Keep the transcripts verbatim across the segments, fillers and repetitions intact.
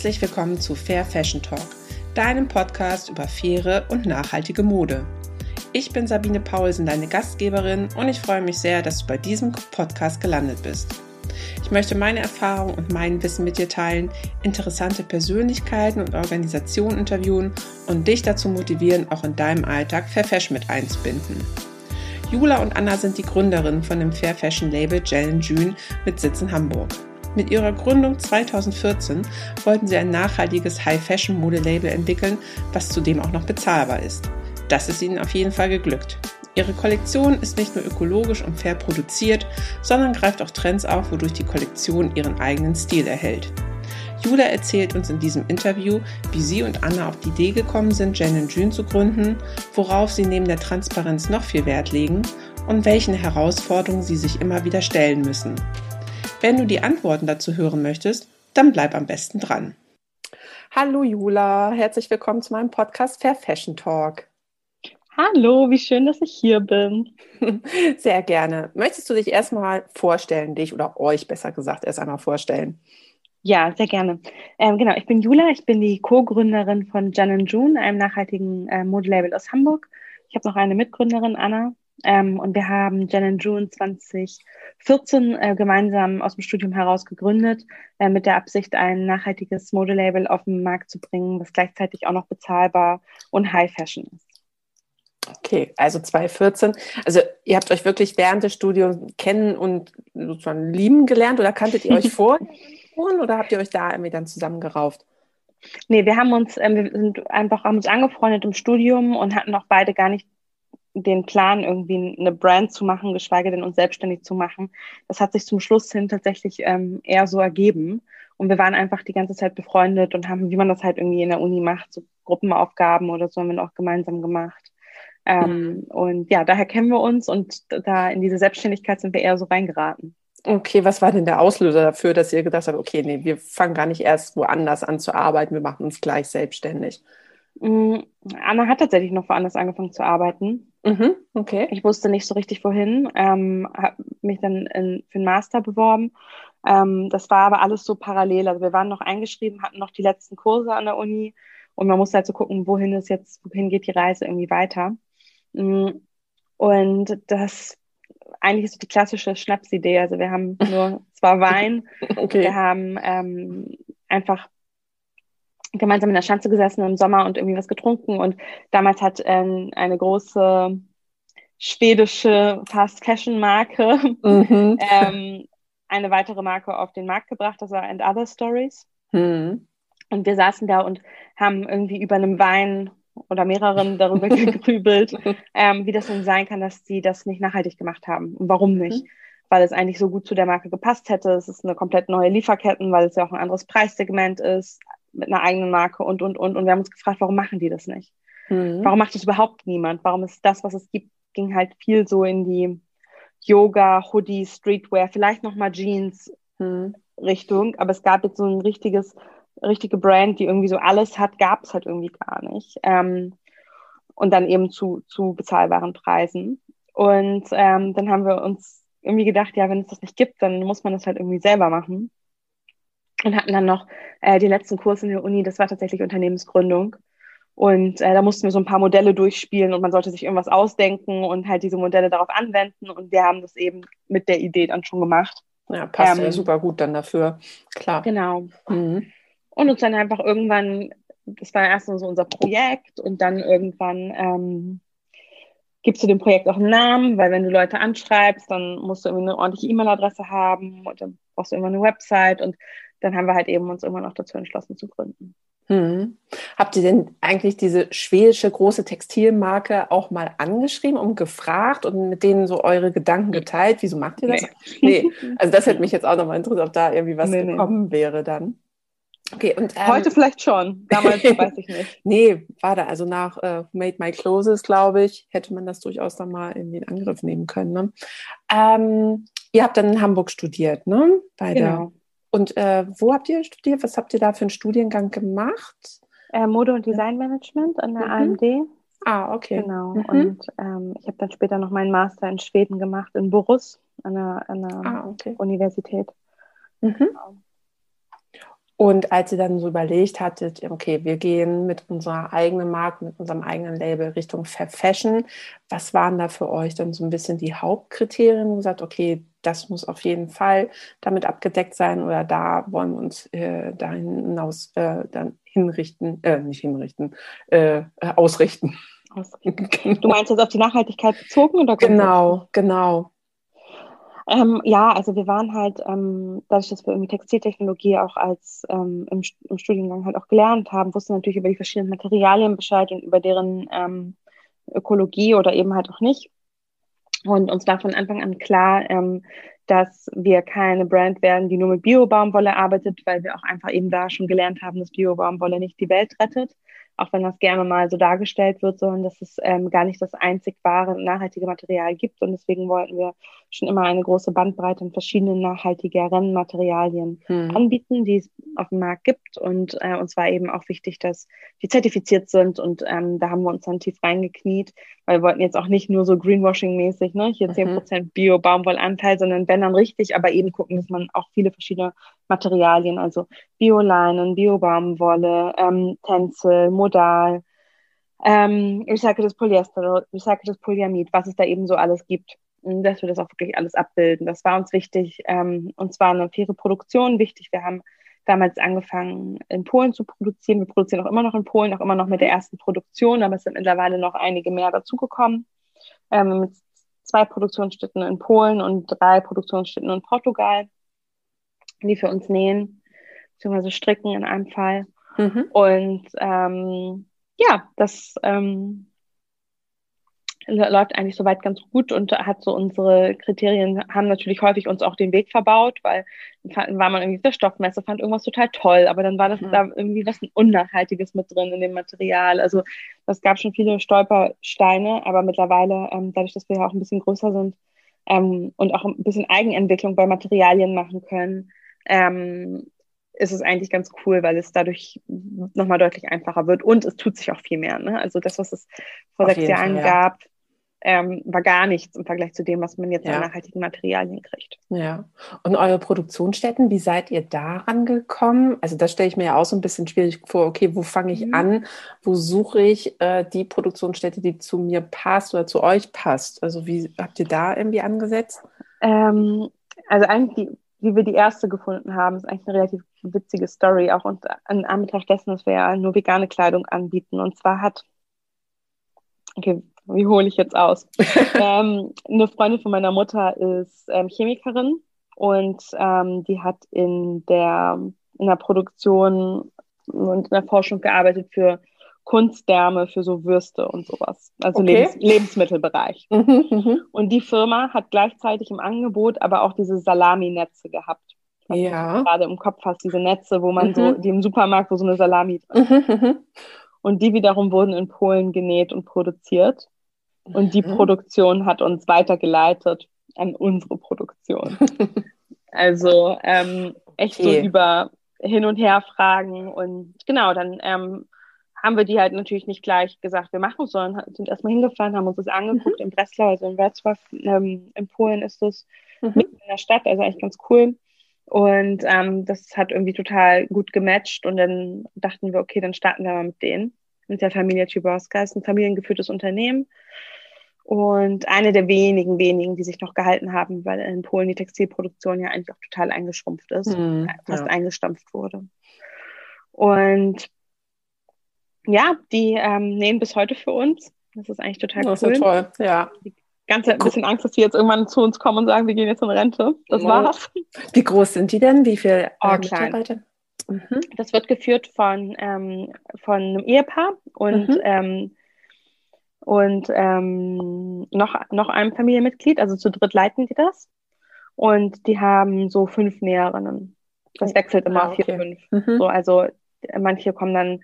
Herzlich willkommen zu Fair Fashion Talk, deinem Podcast über faire und nachhaltige Mode. Ich bin Sabine Paulsen, deine Gastgeberin, und ich freue mich sehr, dass du bei diesem Podcast gelandet bist. Ich möchte meine Erfahrungen und mein Wissen mit dir teilen, interessante Persönlichkeiten und Organisationen interviewen und dich dazu motivieren, auch in deinem Alltag Fair Fashion mit einzubinden. Jula und Anna sind die Gründerinnen von dem Fair Fashion Label Jan'n June mit Sitz in Hamburg. Mit ihrer Gründung zweitausendvierzehn wollten sie ein nachhaltiges High-Fashion-Mode-Label entwickeln, was zudem auch noch bezahlbar ist. Das ist ihnen auf jeden Fall geglückt. Ihre Kollektion ist nicht nur ökologisch und fair produziert, sondern greift auch Trends auf, wodurch die Kollektion ihren eigenen Stil erhält. Jula erzählt uns in diesem Interview, wie sie und Anna auf die Idee gekommen sind, Jan'n June zu gründen, worauf sie neben der Transparenz noch viel Wert legen und welchen Herausforderungen sie sich immer wieder stellen müssen. Wenn du die Antworten dazu hören möchtest, dann bleib am besten dran. Hallo Jula, herzlich willkommen zu meinem Podcast Fair Fashion Talk. Hallo, wie schön, dass ich hier bin. Sehr gerne. Möchtest du dich erstmal vorstellen, dich oder euch besser gesagt erst einmal vorstellen? Ja, sehr gerne. Ähm, genau, ich bin Jula, ich bin die Co-Gründerin von Jan'n June, einem nachhaltigen äh, Modelabel aus Hamburg. Ich habe noch eine Mitgründerin, Anna. Ähm, und wir haben Jan'n June zwanzig vierzehn äh, gemeinsam aus dem Studium heraus gegründet, äh, mit der Absicht, ein nachhaltiges Modelabel auf den Markt zu bringen, was gleichzeitig auch noch bezahlbar und High Fashion ist. Okay, also zwanzig vierzehn. Also ihr habt euch wirklich während des Studiums kennen und sozusagen lieben gelernt, oder kanntet ihr euch vor? Oder habt ihr euch da irgendwie dann zusammengerauft? Nee, wir haben uns, ähm, wir sind einfach, haben uns angefreundet im Studium und hatten auch beide gar nicht den Plan, irgendwie eine Brand zu machen, geschweige denn uns selbstständig zu machen. Das hat sich zum Schluss hin tatsächlich ähm, eher so ergeben. Und wir waren einfach die ganze Zeit befreundet und haben, wie man das halt irgendwie in der Uni macht, so Gruppenaufgaben oder so, haben wir auch gemeinsam gemacht. Ähm, mhm. Und ja, daher kennen wir uns und da in diese Selbstständigkeit sind wir eher so reingeraten. Okay, was war denn der Auslöser dafür, dass ihr gedacht habt, okay, nee, wir fangen gar nicht erst woanders an zu arbeiten, wir machen uns gleich selbstständig? Anna hat tatsächlich noch woanders angefangen zu arbeiten. Mhm, okay. Ich wusste nicht so richtig, wohin, ähm, habe mich dann in, für den Master beworben. Ähm, das war aber alles so parallel. Also wir waren noch eingeschrieben, hatten noch die letzten Kurse an der Uni und man musste halt so gucken, wohin ist jetzt, wohin geht die Reise irgendwie weiter. Und das eigentlich ist so die klassische Schnapsidee. Also wir haben nur zwar Wein, okay. Wir haben ähm, einfach gemeinsam in der Schanze gesessen im Sommer und irgendwie was getrunken. Und damals hat ähm, eine große schwedische Fast-Fashion-Marke mhm. ähm, eine weitere Marke auf den Markt gebracht. Das war And Other Stories. Mhm. Und wir saßen da und haben irgendwie über einem Wein oder mehreren darüber gegrübelt, ähm, wie das denn sein kann, dass die das nicht nachhaltig gemacht haben. Und warum nicht? Mhm. Weil es eigentlich so gut zu der Marke gepasst hätte. Es ist eine komplett neue Lieferkette, weil es ja auch ein anderes Preissegment ist, mit einer eigenen Marke und, und, und. Und wir haben uns gefragt, warum machen die das nicht? Mhm. Warum macht das überhaupt niemand? Warum ist das, was es gibt, ging halt viel so in die Yoga, Hoodies, Streetwear, vielleicht nochmal Jeans-Richtung. Mhm. Aber es gab jetzt so ein richtiges richtige Brand, die irgendwie so alles hat, gab es halt irgendwie gar nicht. Ähm, und dann eben zu, zu bezahlbaren Preisen. Und ähm, dann haben wir uns irgendwie gedacht, ja, wenn es das nicht gibt, dann muss man das halt irgendwie selber machen. Und hatten dann noch äh, den letzten Kurs in der Uni, das war tatsächlich Unternehmensgründung. Und äh, da mussten wir so ein paar Modelle durchspielen und man sollte sich irgendwas ausdenken und halt diese Modelle darauf anwenden. Und wir haben das eben mit der Idee dann schon gemacht. Ja, passt ähm, ja super gut dann dafür. Klar. Genau. Mhm. Und uns dann einfach irgendwann, das war erst so unser Projekt und dann irgendwann ähm, gibst du dem Projekt auch einen Namen, weil wenn du Leute anschreibst, dann musst du irgendwie eine ordentliche E-Mail-Adresse haben und dann brauchst du irgendwann eine Website und dann haben wir halt eben uns irgendwann auch dazu entschlossen zu gründen. Hm. Habt ihr denn eigentlich diese schwedische große Textilmarke auch mal angeschrieben und gefragt und mit denen so eure Gedanken geteilt? Wieso macht ihr das? Nee, nee. Also das hätte mich jetzt auch nochmal interessiert, ob da irgendwie was nee, gekommen nee. wäre dann. Okay, und, ähm, heute vielleicht schon, damals weiß ich nicht. Nee, war da, also nach äh, Made My Clothes, glaube ich, hätte man das durchaus dann mal in den Angriff nehmen können. Ne? Ähm, ihr habt dann in Hamburg studiert, ne? Bei genau. Der, und äh, wo habt ihr studiert? Was habt ihr da für einen Studiengang gemacht? Äh, Mode- und Designmanagement an der mhm. A M D. Ah, okay. Genau, mhm. und ähm, ich habe dann später noch meinen Master in Schweden gemacht, in Borås, an der, an der ah, okay. Universität. Mhm. Genau. Und als sie dann so überlegt hatte, okay, wir gehen mit unserer eigenen Marke, mit unserem eigenen Label Richtung Fair Fashion, was waren da für euch dann so ein bisschen die Hauptkriterien? Gesagt, okay, das muss auf jeden Fall damit abgedeckt sein oder da wollen wir uns äh, dahin hinaus äh, dann hinrichten, äh, nicht hinrichten, äh, ausrichten. ausrichten. Du meinst das auf die Nachhaltigkeit bezogen? Oder genau, genau. Ähm, ja, also wir waren halt, ähm, dadurch, dass wir irgendwie Textiltechnologie auch als ähm, im, im Studiengang halt auch gelernt haben, wussten natürlich über die verschiedenen Materialien Bescheid und über deren ähm, Ökologie oder eben halt auch nicht. Und uns war von Anfang an klar, ähm, dass wir keine Brand werden, die nur mit Bio-Baumwolle arbeitet, weil wir auch einfach eben da schon gelernt haben, dass Bio-Baumwolle nicht die Welt rettet, auch wenn das gerne mal so dargestellt wird, sondern dass es ähm, gar nicht das einzig wahre nachhaltige Material gibt. Und deswegen wollten wir schon immer eine große Bandbreite an verschiedenen nachhaltigeren Materialien hm. anbieten, die es auf dem Markt gibt. Und äh, uns war eben auch wichtig, dass die zertifiziert sind. Und ähm, da haben wir uns dann tief reingekniet, weil wir wollten jetzt auch nicht nur so Greenwashing-mäßig, ne, hier zehn Prozent mhm. Bio-Baumwollanteil, sondern wenn dann richtig, aber eben gucken, dass man auch viele verschiedene Materialien, also Bio-Leinen, Bio-Baumwolle, ähm, Tencel, Modal, ähm, recyceltes Polyester, recyceltes Polyamid, was es da eben so alles gibt, dass wir das auch wirklich alles abbilden. Das war uns wichtig. Ähm, uns war eine faire Produktion wichtig. Wir haben damals angefangen, in Polen zu produzieren. Wir produzieren auch immer noch in Polen, auch immer noch mit der ersten Produktion, aber es sind mittlerweile noch einige mehr dazugekommen. Ähm, mit zwei Produktionsstätten in Polen und drei Produktionsstätten in Portugal, die für uns nähen, beziehungsweise stricken in einem Fall. Mhm. Und ähm, ja, das ähm, läuft eigentlich soweit ganz gut und hat so unsere Kriterien, haben natürlich häufig uns auch den Weg verbaut, weil dann war man irgendwie auf der Stoffmesse, fand irgendwas total toll, aber dann war das mhm. da irgendwie was Unnachhaltiges mit drin in dem Material. Also das gab schon viele Stolpersteine, aber mittlerweile, ähm, dadurch, dass wir ja auch ein bisschen größer sind ähm, und auch ein bisschen Eigenentwicklung bei Materialien machen können, ähm, ist es eigentlich ganz cool, weil es dadurch nochmal deutlich einfacher wird und es tut sich auch viel mehr. Ne? Also das, was es vor auf sechs Jahren Fall, ja. gab, Ähm, war gar nichts im Vergleich zu dem, was man jetzt ja. an nachhaltigen Materialien kriegt. Ja. Und eure Produktionsstätten, wie seid ihr da rangekommen? Also das stelle ich mir ja auch so ein bisschen schwierig vor. Okay, wo fange ich mhm. an? Wo suche ich äh, die Produktionsstätte, die zu mir passt oder zu euch passt? Also wie habt ihr da irgendwie angesetzt? Ähm, also eigentlich die wie wir die erste gefunden haben, ist eigentlich eine relativ witzige Story, auch und in Anbetracht dessen, dass wir ja nur vegane Kleidung anbieten. Und zwar hat, okay, wie hole ich jetzt aus? ähm, eine Freundin von meiner Mutter ist ähm, Chemikerin und ähm, die hat in der, in der Produktion und in der Forschung gearbeitet für Kunstdärme, für so Würste und sowas. Also okay. Lebens- Lebensmittelbereich. Mhm, mhm. Und die Firma hat gleichzeitig im Angebot aber auch diese Salami-Netze gehabt. Was ja. du gerade im Kopf hast, diese Netze, wo man mhm. so, die im Supermarkt, wo so eine Salami drin ist. Mhm, mhm. Und die wiederum wurden in Polen genäht und produziert. Und die mhm. Produktion hat uns weitergeleitet an unsere Produktion. Also ähm, echt okay. so über Hin- und Her-Fragen. Und genau, dann ähm, haben wir die halt natürlich nicht gleich gesagt, wir machen es, sondern sind erstmal hingefahren, haben uns das angeguckt mhm. in Breslau, also in Wetzlar, ähm, in Polen ist das mhm. mitten in der Stadt, also eigentlich ganz cool. Und ähm, das hat irgendwie total gut gematcht und dann dachten wir, okay, dann starten wir mal mit denen, mit der Familie Tjiborska. Das ist ein familiengeführtes Unternehmen und eine der wenigen, wenigen, die sich noch gehalten haben, weil in Polen die Textilproduktion ja eigentlich auch total eingeschrumpft ist, mhm, fast ja. eingestampft wurde. Und ja, die ähm, nähen bis heute für uns. Das ist eigentlich total das cool. Das ist toll, ja. Die ganze Zeit ein bisschen Angst, dass die jetzt irgendwann zu uns kommen und sagen, wir gehen jetzt in Rente. Das no. war's. Wie groß sind die denn? Wie viele oh, äh, Mitarbeiter? Mhm. Das wird geführt von, ähm, von einem Ehepaar und, mhm. ähm, und ähm, noch, noch einem Familienmitglied. Also zu dritt leiten die das. Und die haben so fünf Näherinnen. Das wechselt immer ah, okay. vier, fünf. Mhm. So, also manche kommen dann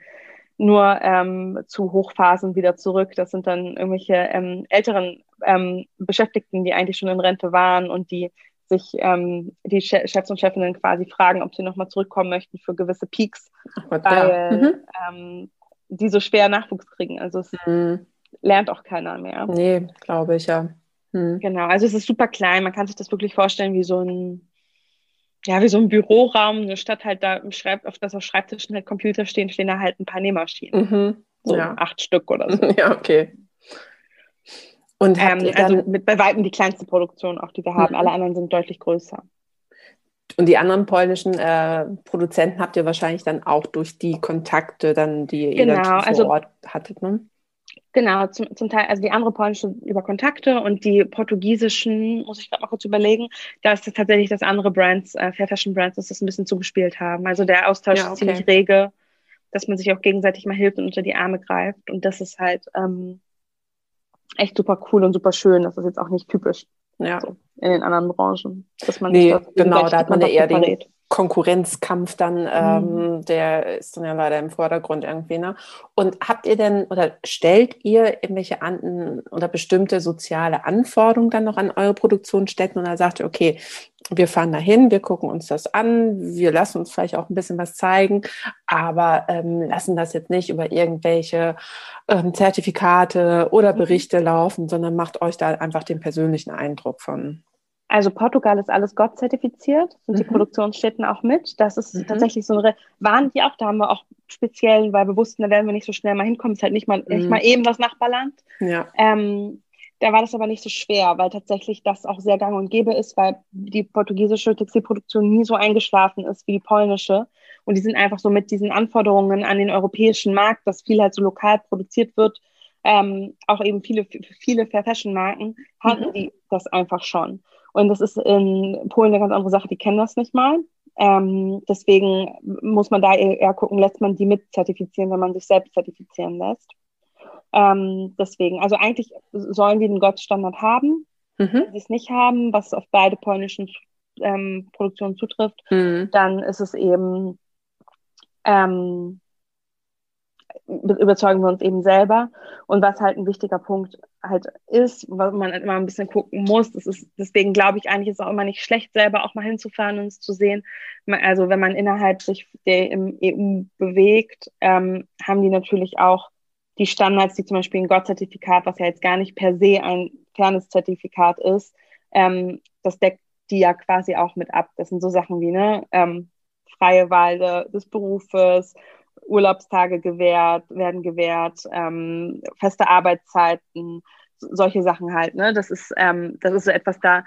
nur ähm, zu Hochphasen wieder zurück. Das sind dann irgendwelche ähm, älteren ähm, Beschäftigten, die eigentlich schon in Rente waren und die sich ähm, die Che- Chefs und Chefinnen quasi fragen, ob sie nochmal zurückkommen möchten für gewisse Peaks, weil ja. mhm. ähm, die so schwer Nachwuchs kriegen. Also es mhm. lernt auch keiner mehr. Nee, glaube ich, ja. Mhm. Genau, also es ist super klein. Man kann sich das wirklich vorstellen wie so ein ja, wie so ein Büroraum, eine Stadt halt da im Schreibtisch, auf das auf Schreibtischen halt Computer stehen, stehen da halt ein paar Nähmaschinen. Mhm. So ja. acht Stück oder so. Ja, okay. Und ähm, dann also mit bei weitem die kleinste Produktion auch, die wir haben. Mhm. Alle anderen sind deutlich größer. Und die anderen polnischen äh, Produzenten habt ihr wahrscheinlich dann auch durch die Kontakte, dann, die ihr genau, dann vor also, Ort hattet, ne? Genau, zum, zum Teil, also die andere polnische über Kontakte und die portugiesischen, muss ich gerade mal kurz überlegen, da ist es tatsächlich, dass andere Brands, äh, Fair Fashion Brands, dass das ein bisschen zugespielt haben. Also der Austausch ja, okay. ist ziemlich rege, dass man sich auch gegenseitig mal hilft und unter die Arme greift. Und das ist halt ähm, echt super cool und super schön. Das ist jetzt auch nicht typisch ja. so, in den anderen Branchen. Dass man nee, das genau, da hat man ja eher den verrät. Konkurrenzkampf dann, ähm, mhm. der ist dann ja leider im Vordergrund irgendwie. Ne? Und habt ihr denn oder stellt ihr irgendwelche an, oder bestimmte soziale Anforderungen dann noch an eure Produktionsstätten oder sagt ihr, okay, wir fahren dahin, wir gucken uns das an, wir lassen uns vielleicht auch ein bisschen was zeigen, aber ähm, lassen das jetzt nicht über irgendwelche ähm, Zertifikate oder Berichte mhm. laufen, sondern macht euch da einfach den persönlichen Eindruck von. Also Portugal ist alles G O T S zertifiziert, sind mhm. die Produktionsstätten auch mit. Das ist mhm. tatsächlich so eine, waren die auch, da haben wir auch speziell, weil wir wussten, da werden wir nicht so schnell mal hinkommen, ist halt nicht mal, mhm. nicht mal eben das Nachbarland. Ja. Ähm, da war das aber nicht so schwer, weil tatsächlich das auch sehr gang und gäbe ist, weil die portugiesische Textilproduktion nie so eingeschlafen ist wie die polnische. Und die sind einfach so mit diesen Anforderungen an den europäischen Markt, dass viel halt so lokal produziert wird, ähm, auch eben viele, viele Fair-Fashion-Marken, hatten mhm. die das einfach schon. Und das ist in Polen eine ganz andere Sache, die kennen das nicht mal. Ähm, deswegen muss man da eher gucken, lässt man die mit zertifizieren, wenn man sich selbst zertifizieren lässt. Ähm, deswegen, also eigentlich sollen die den G O T S-Standard haben. Mhm. Wenn sie es nicht haben, was auf beide polnischen ähm, Produktionen zutrifft, mhm. dann ist es eben, ähm, überzeugen wir uns eben selber. Und was halt ein wichtiger Punkt halt ist, was man halt immer ein bisschen gucken muss, das ist, deswegen glaube ich eigentlich, ist es auch immer nicht schlecht, selber auch mal hinzufahren und es zu sehen. Also wenn man innerhalb sich der im E U bewegt, ähm, haben die natürlich auch die Standards, die zum Beispiel ein G O T S-Zertifikat, was ja jetzt gar nicht per se ein Fairness-Zertifikat ist, ähm, das deckt die ja quasi auch mit ab. Das sind so Sachen wie ne ähm, freie Wahl des Berufes, Urlaubstage gewährt, werden gewährt, ähm, feste Arbeitszeiten, so, solche Sachen halt. Ne? Das ist ähm, das ist so etwas, da,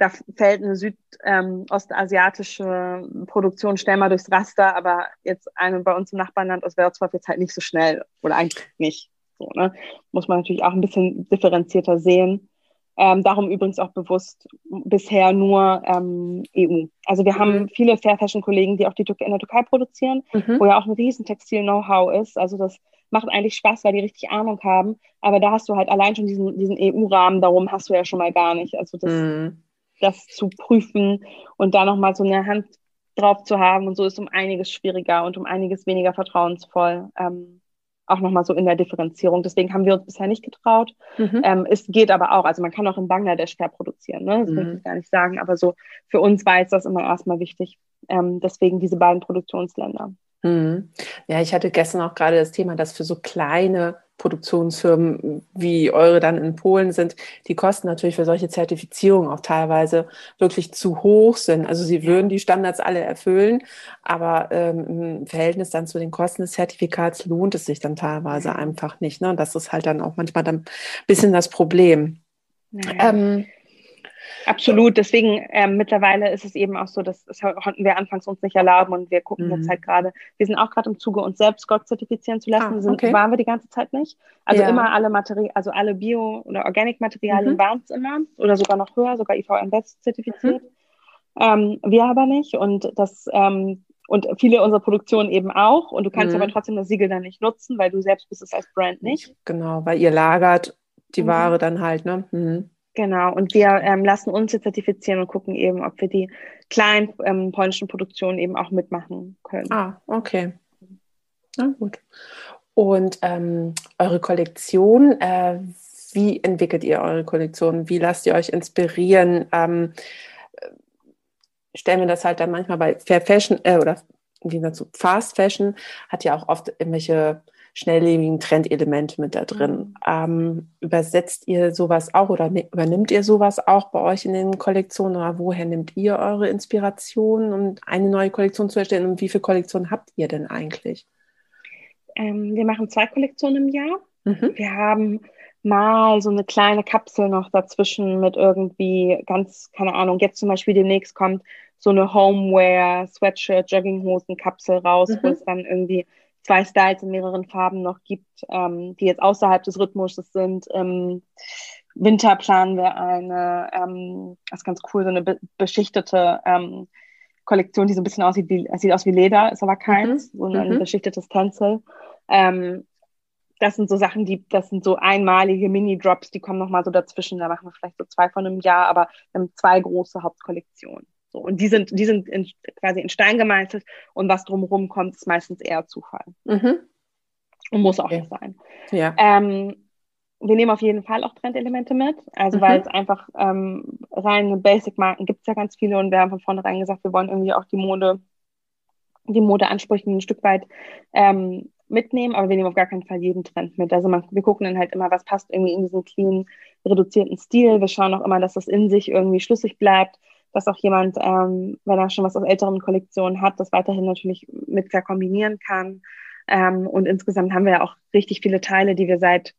da fällt eine südostasiatische ähm, Produktion schnell mal durchs Raster, aber jetzt eine bei uns im Nachbarland aus Wetzlar jetzt halt nicht so schnell oder eigentlich nicht. So, ne? Muss man natürlich auch ein bisschen differenzierter sehen. Ähm, darum übrigens auch bewusst bisher nur ähm, E U. Also wir mhm. haben viele Fair-Fashion-Kollegen, die auch die in der Türkei produzieren, mhm. wo ja auch ein riesen Textil-Know-how ist. Also das macht eigentlich Spaß, weil die richtig Ahnung haben. Aber da hast du halt allein schon diesen, diesen E U-Rahmen, darum hast du ja schon mal gar nicht. Also das, mhm. das zu prüfen und da nochmal so eine Hand drauf zu haben und so ist um einiges schwieriger und um einiges weniger vertrauensvoll. Ähm, auch nochmal so in der Differenzierung. Deswegen haben wir uns bisher nicht getraut. Mhm. Ähm, es geht aber auch, also man kann auch in Bangladesch fair produzieren, ne? Das mhm. will ich gar nicht sagen, aber so für uns war jetzt das immer erstmal wichtig. Ähm, deswegen diese beiden Produktionsländer. Mhm. Ja, ich hatte gestern auch gerade das Thema, dass für so kleine Produktionsfirmen wie eure dann in Polen sind, die Kosten natürlich für solche Zertifizierungen auch teilweise wirklich zu hoch sind. Also sie würden die Standards alle erfüllen, aber ähm, im Verhältnis dann zu den Kosten des Zertifikats lohnt es sich dann teilweise einfach nicht. Ne? Und das ist halt dann auch manchmal dann ein bisschen das Problem. Naja. Ähm, Absolut, deswegen ähm, mittlerweile ist es eben auch so, dass das konnten wir anfangs uns nicht erlauben und wir gucken mhm. jetzt halt gerade, wir sind auch gerade im Zuge, uns selbst G O T S zertifizieren zu lassen, ah, okay. sind, waren wir die ganze Zeit nicht. Also ja. immer alle Materi- also alle Bio- oder Organic-Materialien mhm. waren es immer oder sogar noch höher, sogar I V M West zertifiziert, mhm. ähm, wir aber nicht und das ähm, und viele unserer Produktionen eben auch und du kannst mhm. aber trotzdem das Siegel dann nicht nutzen, weil du selbst bist es als Brand nicht. Genau, weil ihr lagert die mhm. Ware dann halt, ne? Mhm. Genau, und wir ähm, lassen uns jetzt zertifizieren und gucken eben, ob wir die kleinen ähm, polnischen Produktionen eben auch mitmachen können. Ah, okay. Na gut. Und ähm, eure Kollektion, äh, wie entwickelt ihr eure Kollektion? Wie lasst ihr euch inspirieren? Ähm, stellen wir das halt dann manchmal bei Fair Fashion, äh, oder wie dazu Fast Fashion, hat ja auch oft irgendwelche schnelllebigen Trendelemente mit da drin. Ähm, übersetzt ihr sowas auch oder ne- übernimmt ihr sowas auch bei euch in den Kollektionen? Oder woher nehmt ihr eure Inspirationen, um eine neue Kollektion zu erstellen? Und wie viele Kollektionen habt ihr denn eigentlich? Ähm, wir machen zwei Kollektionen im Jahr. Mhm. Wir haben mal so eine kleine Kapsel noch dazwischen mit irgendwie ganz, keine Ahnung, jetzt zum Beispiel demnächst kommt so eine Homeware, Sweatshirt, Jogginghosen-Kapsel raus, mhm. wo es dann irgendwie zwei Styles in mehreren Farben noch gibt, ähm, die jetzt außerhalb des Rhythmuses sind. Im Winter planen wir eine, ähm, das ist ganz cool, so eine be- beschichtete ähm, Kollektion, die so ein bisschen aussieht wie, sieht aus wie Leder, ist aber keins, mhm. so ein mhm. beschichtetes Tencel. Ähm, Das sind so Sachen, die, das sind so einmalige Mini-Drops, die kommen nochmal so dazwischen. Da machen wir vielleicht so zwei von einem Jahr, aber wir haben zwei große Hauptkollektionen. So, und die sind, die sind in, quasi in Stein gemeißelt und was drumherum kommt, ist meistens eher Zufall. Mhm. Und muss auch okay. nicht sein. Ja. Ähm, wir nehmen auf jeden Fall auch Trendelemente mit, also mhm. weil es einfach ähm, reine Basic-Marken gibt es ja ganz viele und wir haben von vornherein gesagt, wir wollen irgendwie auch die Mode, die Modeansprüche ein Stück weit ähm, mitnehmen, aber wir nehmen auf gar keinen Fall jeden Trend mit. Also man, wir gucken dann halt immer, was passt irgendwie in diesen clean, reduzierten Stil. Wir schauen auch immer, dass das in sich irgendwie schlüssig bleibt, dass auch jemand, ähm, wenn er schon was aus älteren Kollektionen hat, das weiterhin natürlich mit verkombinieren kann. Ähm, und insgesamt haben wir ja auch richtig viele Teile, die wir seit,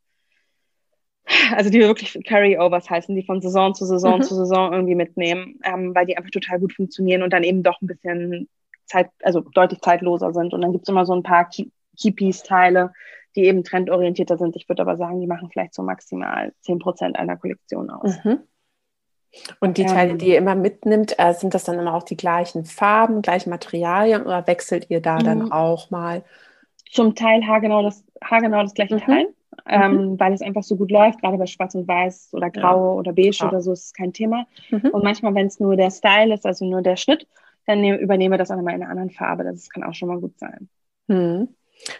also die wir wirklich Carryovers heißen, die von Saison zu Saison mhm. zu Saison irgendwie mitnehmen, ähm, weil die einfach total gut funktionieren und dann eben doch ein bisschen Zeit, also deutlich zeitloser sind. Und dann gibt es immer so ein paar Key-Piece-Teile, die eben trendorientierter sind. Ich würde aber sagen, die machen vielleicht so maximal zehn Prozent einer Kollektion aus. Mhm. Und die ähm, Teile, die ihr immer mitnimmt, äh, sind das dann immer auch die gleichen Farben, gleichen Materialien oder wechselt ihr da m- dann auch mal? Zum Teil haargenau das, haargenau das gleiche mhm. Teil, ähm, mhm. weil es einfach so gut läuft, gerade bei Schwarz und Weiß oder Grau ja. oder Beige ja. oder so ist es kein Thema. Mhm. Und manchmal, wenn es nur der Style ist, also nur der Schnitt, dann ne- übernehmen wir das auch nochmal in einer anderen Farbe. Das kann auch schon mal gut sein. Mhm.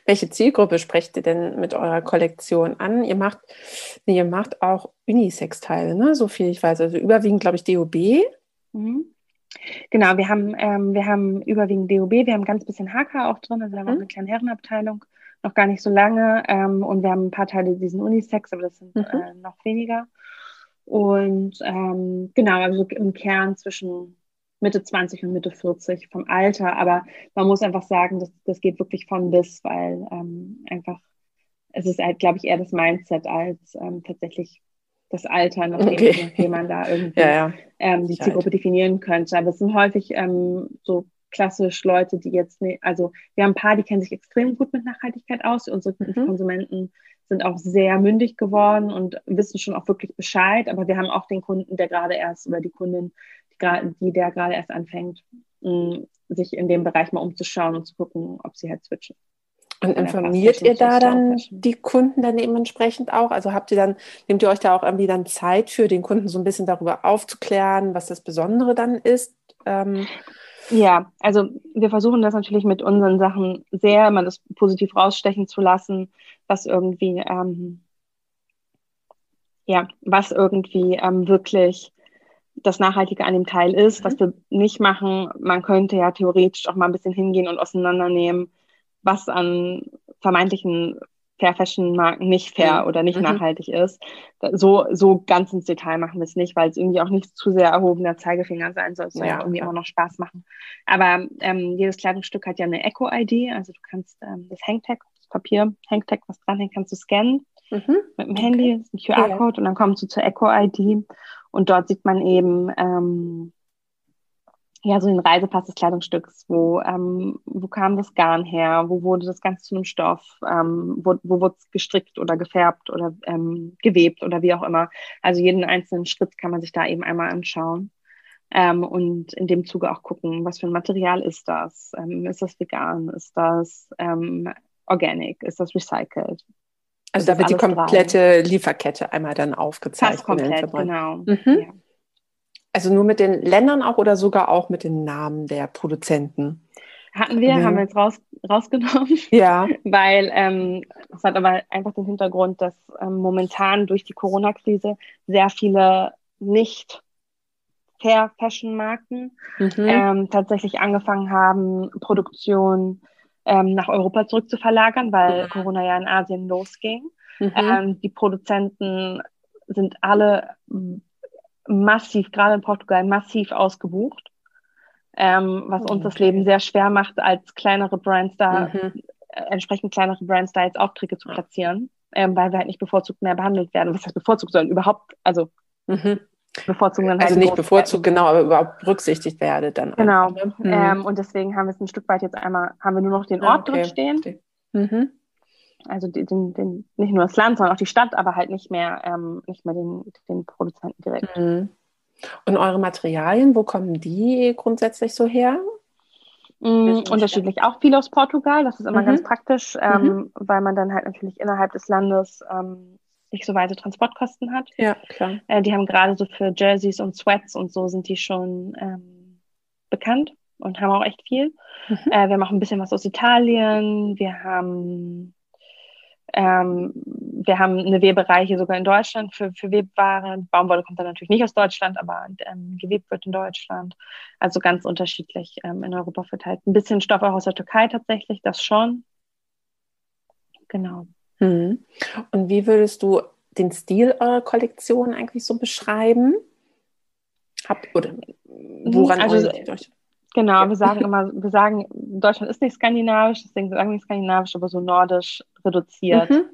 Welche Zielgruppe sprecht ihr denn mit eurer Kollektion an? Ihr macht, nee, ihr macht auch Unisex-Teile, ne? So viel ich weiß. Also überwiegend, glaube ich, D O B. Mhm. Genau, wir haben, ähm, wir haben überwiegend D O B. Wir haben ganz bisschen H K auch drin. Also wir haben mhm. auch eine kleine Herrenabteilung, noch gar nicht so lange. Ähm, und wir haben ein paar Teile, die sind Unisex, aber das sind mhm. äh, noch weniger. Und ähm, genau, also im Kern zwischen Mitte zwanzig und Mitte vierzig vom Alter, aber man muss einfach sagen, das, das geht wirklich von bis, weil ähm, einfach, es ist halt, glaube ich, eher das Mindset als ähm, tatsächlich das Alter, nachdem okay. man da irgendwie ja, ja. Ähm, die Zielgruppe halt definieren könnte. Aber es sind häufig ähm, so klassisch Leute, die jetzt, ne, also wir haben ein paar, die kennen sich extrem gut mit Nachhaltigkeit aus. Unsere mhm. Konsumenten sind auch sehr mündig geworden und wissen schon auch wirklich Bescheid, aber wir haben auch den Kunden, der gerade erst, oder die Kundin, die der gerade erst anfängt, sich in dem Bereich mal umzuschauen und zu gucken, ob sie halt switchen. Und informiert ihr da dann die Kunden dann eben entsprechend auch? Also habt ihr dann, nehmt ihr euch da auch irgendwie dann Zeit für, den Kunden so ein bisschen darüber aufzuklären, was das Besondere dann ist? Ähm ja, also wir versuchen das natürlich mit unseren Sachen sehr, immer das positiv rausstechen zu lassen, was irgendwie, ähm, ja, was irgendwie ähm, wirklich das Nachhaltige an dem Teil ist, mhm. was wir nicht machen. Man könnte ja theoretisch auch mal ein bisschen hingehen und auseinandernehmen, was an vermeintlichen Fair-Fashion-Marken nicht fair mhm. oder nicht mhm. nachhaltig ist. So, so ganz ins Detail machen wir es nicht, weil es irgendwie auch nicht zu sehr erhobener Zeigefinger sein soll. Es soll ja, ja irgendwie klar. immer noch Spaß machen. Aber ähm, jedes Kleidungsstück hat ja eine Eco-I D. Also du kannst ähm, das Hangtag, das Papier, Hangtag, was dranhängt, kannst du scannen mhm. mit dem Handy, okay. das ist ein Q R-Code ja. und dann kommst du zur Eco-I D. Und dort sieht man eben ähm, ja so den Reisepass des Kleidungsstücks, wo, ähm, wo kam das Garn her, wo wurde das Ganze zu einem Stoff, ähm, wo, wo wurde es gestrickt oder gefärbt oder ähm, gewebt oder wie auch immer. Also jeden einzelnen Schritt kann man sich da eben einmal anschauen ähm, und in dem Zuge auch gucken, was für ein Material ist das? Ähm, ist das vegan? Ist das ähm, organic? Ist das recycelt? Also da wird die komplette dran. Lieferkette einmal dann aufgezeichnet. Fast komplett, genau. Mhm. Ja. Also nur mit den Ländern auch oder sogar auch mit den Namen der Produzenten? Hatten wir, mhm. haben wir jetzt raus, rausgenommen. Ja. Weil ähm, das hat aber einfach den Hintergrund, dass ähm, momentan durch die Corona-Krise sehr viele nicht fair Fashion-Marken mhm. ähm, tatsächlich angefangen haben, Produktion ähm, nach Europa zurück zu verlagern, weil mhm. Corona ja in Asien losging. Mhm. Ähm, die Produzenten sind alle massiv, gerade in Portugal, massiv ausgebucht, ähm, was uns okay. das Leben sehr schwer macht, als kleinere Brands da, mhm. äh, entsprechend kleinere Brands da jetzt Aufträge zu platzieren, ähm, weil wir halt nicht bevorzugt mehr behandelt werden. Was heißt bevorzugt, sondern überhaupt, also mhm. bevorzugt dann halt Also nicht bevorzugt, werden. Genau, aber überhaupt berücksichtigt werde dann. Genau, mhm. ähm, und deswegen haben wir es ein Stück weit jetzt einmal, haben wir nur noch den Ort okay. drinstehen. Mhm. Also den, den, den, nicht nur das Land, sondern auch die Stadt, aber halt nicht mehr, ähm, nicht mehr den, den Produzenten direkt. Mhm. Und eure Materialien, wo kommen die grundsätzlich so her? Mhm, unterschiedlich, auch viel aus Portugal. Das ist immer mhm. ganz praktisch, ähm, mhm. weil man dann halt natürlich innerhalb des Landes ähm, nicht so weite Transportkosten hat. Ja, klar. Äh, die haben gerade so für Jerseys und Sweats und so sind die schon ähm, bekannt und haben auch echt viel. Mhm. Äh, wir haben auch ein bisschen was aus Italien. Wir haben... Ähm, wir haben eine Weberei hier sogar in Deutschland für, für Webwaren. Baumwolle kommt dann natürlich nicht aus Deutschland, aber ähm, gewebt wird in Deutschland. Also ganz unterschiedlich ähm, in Europa verteilt. Ein bisschen Stoff auch aus der Türkei tatsächlich, das schon. Genau. Hm. Und wie würdest du den Stil eurer Kollektion eigentlich so beschreiben? Habt, oder woran also, orientiert euch? Genau, wir sagen immer, wir sagen, Deutschland ist nicht skandinavisch, deswegen sagen wir nicht skandinavisch, aber so nordisch reduziert. Mhm.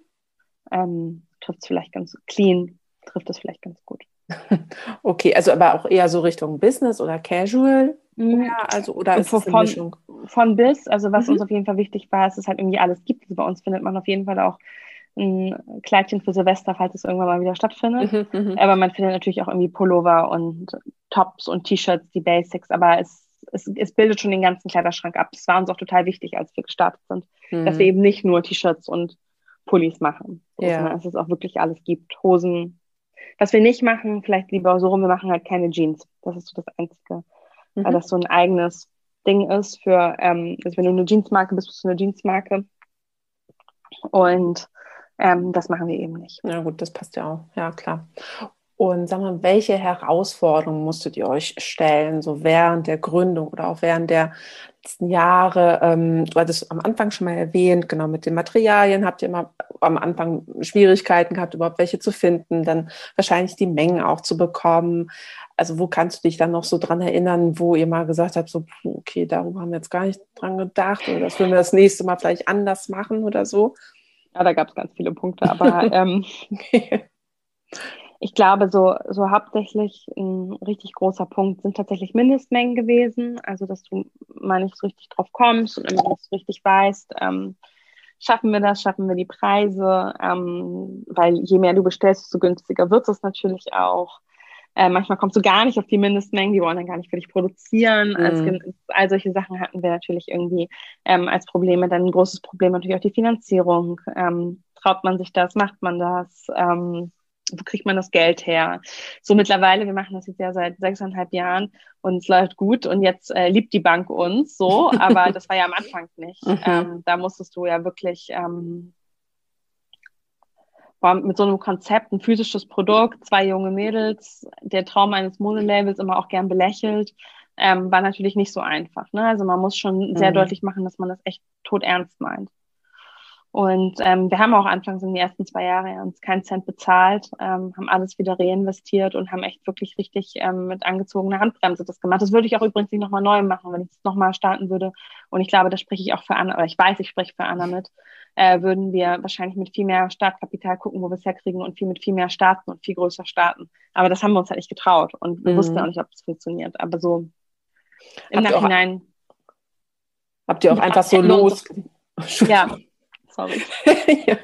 Ähm, trifft es vielleicht ganz clean, trifft es vielleicht ganz gut. Okay, also aber auch eher so Richtung Business oder Casual? Mhm. Ja, also, oder ist es eine Mischung? Von bis, also was mhm. uns auf jeden Fall wichtig war, ist, dass es halt irgendwie alles gibt. Also bei uns findet man auf jeden Fall auch ein Kleidchen für Silvester, falls es irgendwann mal wieder stattfindet. Mhm, aber man findet natürlich auch irgendwie Pullover und Tops und T-Shirts, die Basics, aber es Es, es bildet schon den ganzen Kleiderschrank ab. Das war uns auch total wichtig, als wir gestartet sind, mhm. dass wir eben nicht nur T-Shirts und Pullis machen, ja. sondern dass es auch wirklich alles gibt. Hosen. Was wir nicht machen, vielleicht lieber so rum, wir machen halt keine Jeans. Das ist so das Einzige. Mhm. Weil das so ein eigenes Ding ist für, ähm, also wenn du eine Jeansmarke bist, bist du eine Jeansmarke. Und ähm, das machen wir eben nicht. Na gut, das passt ja auch. Ja, klar. Und sag mal, welche Herausforderungen musstet ihr euch stellen, so während der Gründung oder auch während der letzten Jahre? Ähm, du hattest am Anfang schon mal erwähnt, genau, mit den Materialien habt ihr immer am Anfang Schwierigkeiten gehabt, überhaupt welche zu finden, dann wahrscheinlich die Mengen auch zu bekommen. Also wo kannst du dich dann noch so dran erinnern, wo ihr mal gesagt habt, so okay, darüber haben wir jetzt gar nicht dran gedacht oder das würden wir das nächste Mal vielleicht anders machen oder so? Ja, da gab es ganz viele Punkte, aber... ähm, Ich glaube, so, so hauptsächlich ein richtig großer Punkt sind tatsächlich Mindestmengen gewesen. Also, dass du mal nicht so richtig drauf kommst und immer nicht so richtig weißt, ähm, schaffen wir das, schaffen wir die Preise, ähm, weil je mehr du bestellst, desto günstiger wird es natürlich auch. Äh, manchmal kommst du gar nicht auf die Mindestmengen, die wollen dann gar nicht für dich produzieren. Mhm. Also, all solche Sachen hatten wir natürlich irgendwie ähm, als Probleme. Dann ein großes Problem natürlich auch die Finanzierung. Ähm, traut man sich das, macht man das? Ähm, Wo kriegt man das Geld her? So mittlerweile, wir machen das jetzt ja seit sechseinhalb Jahren und es läuft gut und jetzt äh, liebt die Bank uns so, aber das war ja am Anfang nicht. Mhm. Ähm, da musstest du ja wirklich ähm, mit so einem Konzept, ein physisches Produkt, zwei junge Mädels, der Traum eines Modelabels immer auch gern belächelt, ähm, war natürlich nicht so einfach. Ne? Also man muss schon sehr mhm. deutlich machen, dass man das echt todernst meint. Und ähm, wir haben auch anfangs in den ersten zwei Jahren uns keinen Cent bezahlt, ähm, haben alles wieder reinvestiert und haben echt wirklich richtig ähm, mit angezogener Handbremse das gemacht. Das würde ich auch übrigens nicht nochmal neu machen, wenn ich es nochmal starten würde. Und ich glaube, da spreche ich auch für Anna, oder ich weiß, ich spreche für Anna mit, äh, würden wir wahrscheinlich mit viel mehr Startkapital gucken, wo wir es herkriegen und viel mit viel mehr starten und viel größer starten. Aber das haben wir uns halt nicht getraut und wir mhm. wussten auch nicht, ob es funktioniert. Aber so im habt Nachhinein... Ihr auch, habt ihr auch einfach so los... Ja. Sorry. Ja,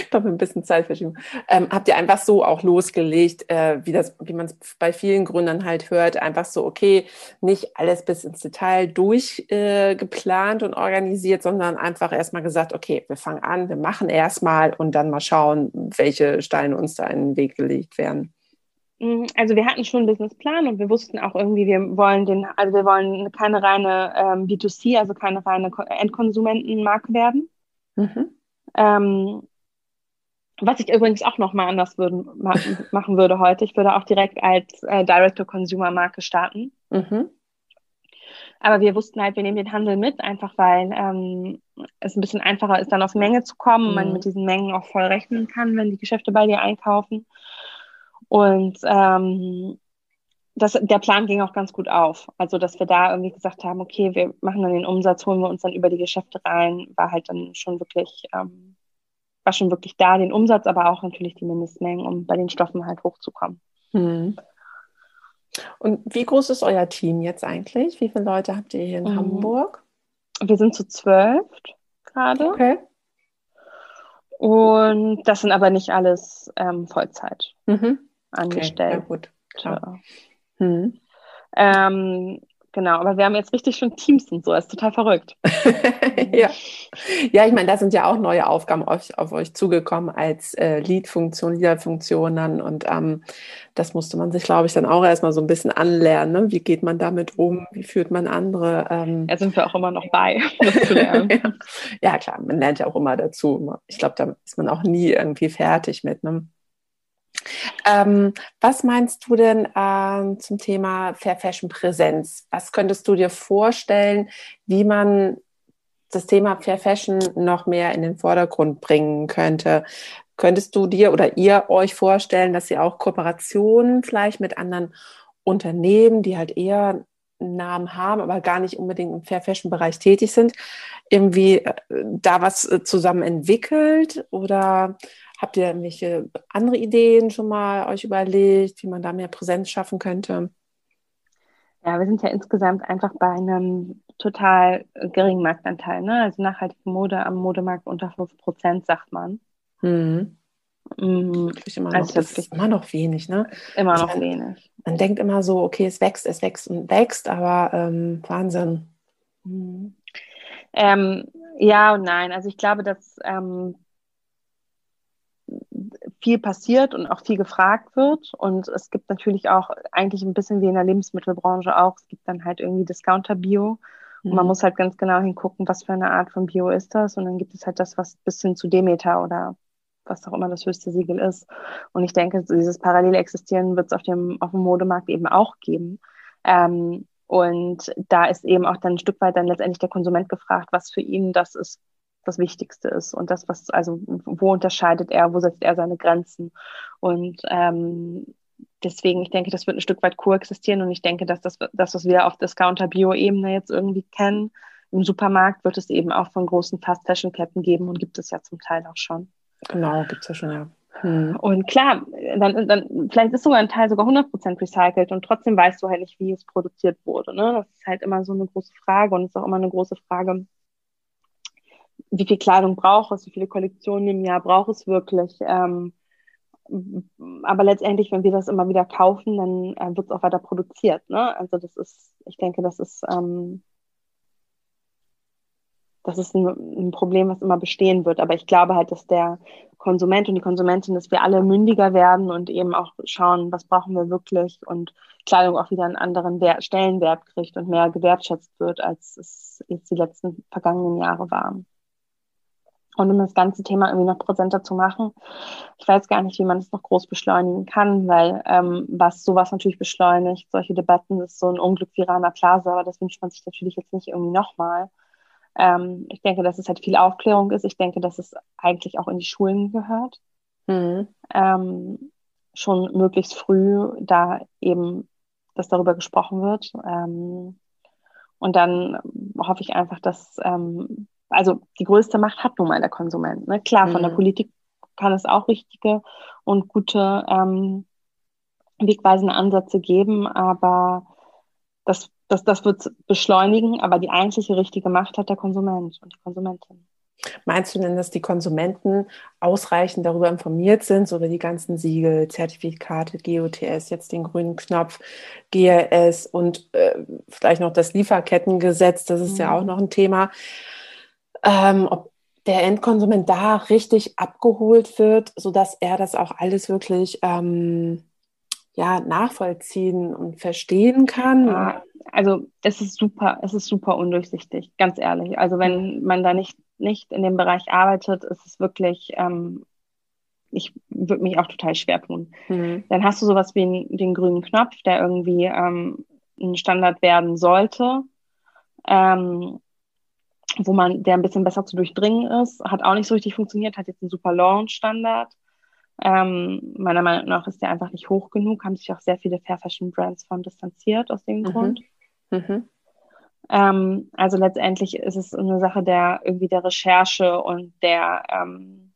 ich glaube, ein bisschen Zeitverschiebung. Ähm, habt ihr einfach so auch losgelegt, äh, wie, wie man es bei vielen Gründern halt hört, einfach so, okay, nicht alles bis ins Detail durchgeplant äh, und organisiert, sondern einfach erstmal gesagt, okay, wir fangen an, wir machen erstmal und dann mal schauen, welche Steine uns da in den Weg gelegt werden. Also wir hatten schon einen Businessplan und wir wussten auch irgendwie, wir wollen den, also wir wollen keine reine ähm, B to C, also keine reine Endkonsumentenmarke werden. Mhm. Ähm, was ich übrigens auch nochmal anders würden, ma- machen würde heute, ich würde auch direkt als äh, Direct-to-Consumer-Marke starten. Mhm. Aber wir wussten halt, wir nehmen den Handel mit, einfach weil ähm, es ein bisschen einfacher ist, dann auf Menge zu kommen. Mhm. Man mit diesen Mengen auch voll rechnen kann, wenn die Geschäfte bei dir einkaufen. Und ähm, das, der Plan ging auch ganz gut auf. Also, dass wir da irgendwie gesagt haben, okay, wir machen dann den Umsatz, holen wir uns dann über die Geschäfte rein, war halt dann schon wirklich, ähm, war schon wirklich da, den Umsatz, aber auch natürlich die Mindestmengen, um bei den Stoffen halt hochzukommen. Mhm. Und wie groß ist euer Team jetzt eigentlich? Wie viele Leute habt ihr hier in mhm. Hamburg? Wir sind zu zwölf gerade. Okay. Und das sind aber nicht alles ähm, Vollzeit mhm. angestellt. Okay, ja gut, klar. So. Mhm. Ähm, genau, aber wir haben jetzt richtig schon Teams und so. Das ist total verrückt. ja. ja, ich meine, da sind ja auch neue Aufgaben auf, auf euch zugekommen als äh, Lead-Funktion, Leader-Funktionen. Und ähm, das musste man sich, glaube ich, dann auch erstmal so ein bisschen anlernen. Ne? Wie geht man damit um? Wie führt man andere? Ähm, da sind wir auch immer noch bei, das zu lernen. ja. ja, klar, man lernt ja auch immer dazu. Ich glaube, da ist man auch nie irgendwie fertig mit, ne? Ähm, was meinst du denn ähm, zum Thema Fair Fashion Präsenz? Was könntest du dir vorstellen, wie man das Thema Fair Fashion noch mehr in den Vordergrund bringen könnte? Könntest du dir oder ihr euch vorstellen, dass ihr auch Kooperationen vielleicht mit anderen Unternehmen, die halt eher einen Namen haben, aber gar nicht unbedingt im Fair Fashion Bereich tätig sind, irgendwie da was zusammen entwickelt? Oder habt ihr irgendwelche andere Ideen schon mal euch überlegt, wie man da mehr Präsenz schaffen könnte? Ja, wir sind ja insgesamt einfach bei einem total geringen Marktanteil, ne? Also nachhaltige Mode am Modemarkt unter fünf Prozent, sagt man. Hm. Mhm. Das ist immer noch, also das ist immer noch wenig, ne? Immer noch man, wenig. Man denkt immer so, okay, es wächst, es wächst und wächst, aber ähm, Wahnsinn. Mhm. Ähm, ja und nein. Also ich glaube, dass ähm, viel passiert und auch viel gefragt wird, und es gibt natürlich auch eigentlich ein bisschen wie in der Lebensmittelbranche auch, es gibt dann halt irgendwie Discounter-Bio und mhm. man muss halt ganz genau hingucken, was für eine Art von Bio ist das, und dann gibt es halt das, was bis hin zu Demeter oder was auch immer das höchste Siegel ist, und ich denke, dieses parallele Existieren wird es auf dem, auf dem Modemarkt eben auch geben, ähm, und da ist eben auch dann ein Stück weit dann letztendlich der Konsument gefragt, was für ihn das ist, das Wichtigste ist, und das, was, also wo unterscheidet er, wo setzt er seine Grenzen, und ähm, deswegen, ich denke, das wird ein Stück weit koexistieren, und ich denke, dass das, das was wir auf Discounter-Bio-Ebene jetzt irgendwie kennen, im Supermarkt wird es eben auch von großen Fast-Fashion-Ketten geben, und gibt es ja zum Teil auch schon. Genau, gibt es ja schon, ja. Hm. Und klar, dann, dann vielleicht ist sogar ein Teil sogar hundert Prozent recycelt, und trotzdem weißt du halt nicht, wie es produziert wurde, ne? Das ist halt immer so eine große Frage, und es ist auch immer eine große Frage, wie viel Kleidung braucht es, wie viele Kollektionen im Jahr braucht es wirklich. Ähm, aber letztendlich, wenn wir das immer wieder kaufen, dann äh, wird es auch weiter produziert. Ne? Also das ist, ich denke, das ist, ähm, das ist ein, ein Problem, was immer bestehen wird. Aber ich glaube halt, dass der Konsument und die Konsumentin, dass wir alle mündiger werden und eben auch schauen, was brauchen wir wirklich, und Kleidung auch wieder einen anderen Wert, Stellenwert kriegt und mehr gewertschätzt wird, als es jetzt die letzten vergangenen Jahre waren. Und um das ganze Thema irgendwie noch präsenter zu machen, ich weiß gar nicht, wie man das noch groß beschleunigen kann, weil ähm, was sowas natürlich beschleunigt, solche Debatten, ist so ein Unglück wie Rana Plaza, aber das wünscht man sich natürlich jetzt nicht irgendwie nochmal. Ähm, ich denke, dass es halt viel Aufklärung ist. Ich denke, dass es eigentlich auch in die Schulen gehört. Mhm. Ähm, schon möglichst früh, da eben, dass darüber gesprochen wird. Ähm, und dann hoffe ich einfach, dass... Ähm, Also die größte Macht hat nun mal der Konsument. Ne? Klar, von mhm. der Politik kann es auch richtige und gute ähm, wegweisende Ansätze geben, aber das, das, das wird es beschleunigen, aber die eigentliche richtige Macht hat der Konsument und die Konsumentin. Meinst du denn, dass die Konsumenten ausreichend darüber informiert sind, so über die ganzen Siegel, Zertifikate, G O T S, jetzt den grünen Knopf, G R S und äh, vielleicht noch das Lieferkettengesetz, das ist mhm. ja auch noch ein Thema, Ähm, ob der Endkonsument da richtig abgeholt wird, sodass er das auch alles wirklich ähm, ja, nachvollziehen und verstehen kann? Ja, also es ist super, es ist super undurchsichtig, ganz ehrlich. Also wenn man da nicht, nicht in dem Bereich arbeitet, ist es wirklich, ähm, ich würde mich auch total schwer tun. Mhm. Dann hast du sowas wie den, den grünen Knopf, der irgendwie ähm, ein Standard werden sollte. ähm, wo man, der ein bisschen besser zu durchdringen ist. Hat auch nicht so richtig funktioniert, hat jetzt einen super Launch-Standard. Ähm, meiner Meinung nach ist der einfach nicht hoch genug, haben sich auch sehr viele Fair Fashion Brands von distanziert aus dem mhm. Grund. Mhm. Ähm, also letztendlich ist es eine Sache der irgendwie der Recherche und der ähm,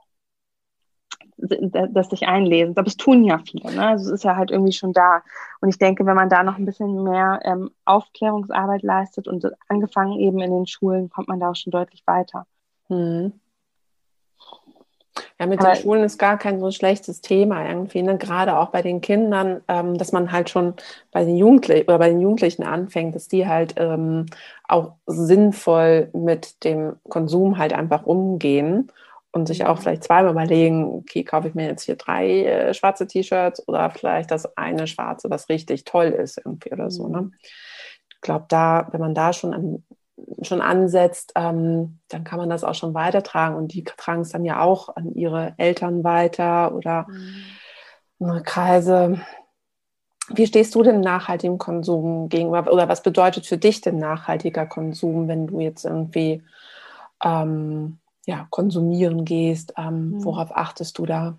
das sich einlesen. Aber es tun ja viele, ne? Also es ist ja halt irgendwie schon da. Und ich denke, wenn man da noch ein bisschen mehr ähm, Aufklärungsarbeit leistet und angefangen eben in den Schulen, kommt man da auch schon deutlich weiter. Mhm. Ja, mit Aber den Schulen ist gar kein so schlechtes Thema irgendwie, ne? Gerade auch bei den Kindern, ähm, dass man halt schon bei den Jugendlichen oder bei den Jugendlichen anfängt, dass die halt ähm, auch sinnvoll mit dem Konsum halt einfach umgehen und sich auch vielleicht zweimal überlegen, okay, kaufe ich mir jetzt hier drei äh, schwarze T-Shirts oder vielleicht das eine schwarze, was richtig toll ist irgendwie oder so, ne? Ich glaube, da, wenn man da schon an schon ansetzt, ähm, dann kann man das auch schon weitertragen und die tragen es dann ja auch an ihre Eltern weiter oder mhm. Kreise. Wie stehst du dem nachhaltigen Konsum gegenüber oder was bedeutet für dich denn nachhaltiger Konsum, wenn du jetzt irgendwie ähm, ja, konsumieren gehst? Ähm, mhm. Worauf achtest du da?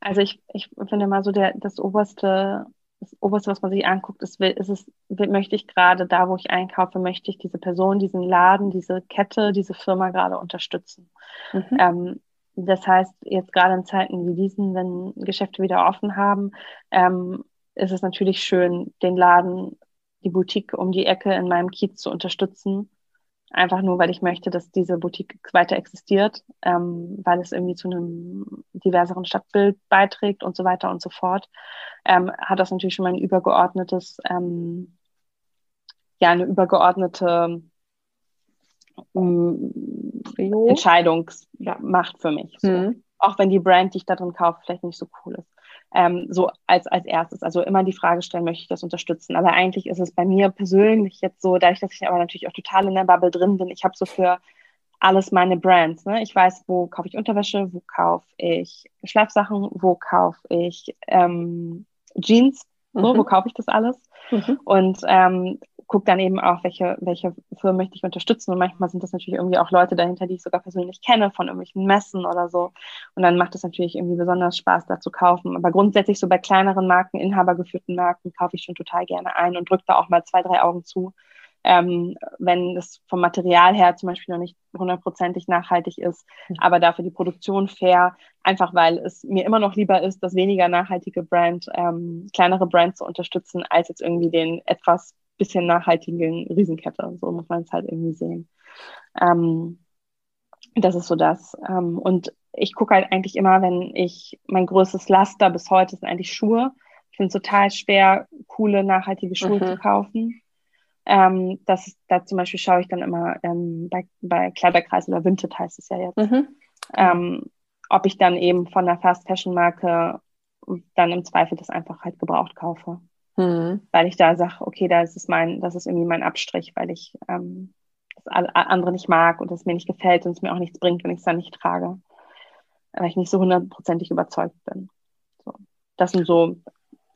Also ich, ich finde mal so der, das oberste Das Oberste, was man sich anguckt, ist, ist es, möchte ich gerade da, wo ich einkaufe, möchte ich diese Person, diesen Laden, diese Kette, diese Firma gerade unterstützen. Mhm. Ähm, das heißt, jetzt gerade in Zeiten wie diesen, wenn Geschäfte wieder offen haben, ähm, ist es natürlich schön, den Laden, die Boutique um die Ecke in meinem Kiez zu unterstützen. Einfach nur, weil ich möchte, dass diese Boutique weiter existiert, ähm, weil es irgendwie zu einem diverseren Stadtbild beiträgt und so weiter und so fort, ähm, hat das natürlich schon mal ein übergeordnetes, ähm, ja, eine übergeordnete ähm, Entscheidungsmacht für mich. So. Mhm. Auch wenn die Brand, die ich da drin kaufe, vielleicht nicht so cool ist. Ähm, so als, als erstes, also immer die Frage stellen, möchte ich das unterstützen? Aber eigentlich ist es bei mir persönlich jetzt so, dadurch, dass ich aber natürlich auch total in der Bubble drin bin, ich habe so für alles meine Brands, ne? Ich weiß, wo kaufe ich Unterwäsche, wo kaufe ich Schlafsachen, wo kaufe ich ähm, Jeans, so, mhm. wo kaufe ich das alles? Mhm. Und ähm, gucke dann eben auch, welche, welche Firmen möchte ich unterstützen. Und manchmal sind das natürlich irgendwie auch Leute dahinter, die ich sogar persönlich kenne, von irgendwelchen Messen oder so. Und dann macht es natürlich irgendwie besonders Spaß, da zu kaufen. Aber grundsätzlich so bei kleineren Marken, inhabergeführten Marken, kaufe ich schon total gerne ein und drücke da auch mal zwei, drei Augen zu. Ähm, wenn das vom Material her zum Beispiel noch nicht hundertprozentig nachhaltig ist, aber dafür die Produktion fair, einfach weil es mir immer noch lieber ist, das weniger nachhaltige Brand, ähm, kleinere Brands zu unterstützen, als jetzt irgendwie den etwas bisschen nachhaltigen Riesenkette. So muss man es halt irgendwie sehen. Ähm, das ist so das. Ähm, und ich gucke halt eigentlich immer, wenn ich, mein größtes Laster bis heute sind eigentlich Schuhe. Ich finde es total schwer, coole, nachhaltige Schuhe mhm. zu kaufen. Ähm, das, da zum Beispiel schaue ich dann immer ähm, bei, bei Kleiderkreis oder Vinted heißt es ja jetzt. Mhm. Ähm, ob ich dann eben von einer Fast-Fashion-Marke dann im Zweifel das einfach halt gebraucht kaufe. Mhm. Weil ich da sage, okay, das ist mein, das ist irgendwie mein Abstrich, weil ich ähm, das andere nicht mag und das mir nicht gefällt und es mir auch nichts bringt, wenn ich es dann nicht trage, weil ich nicht so hundertprozentig überzeugt bin. So. Das sind so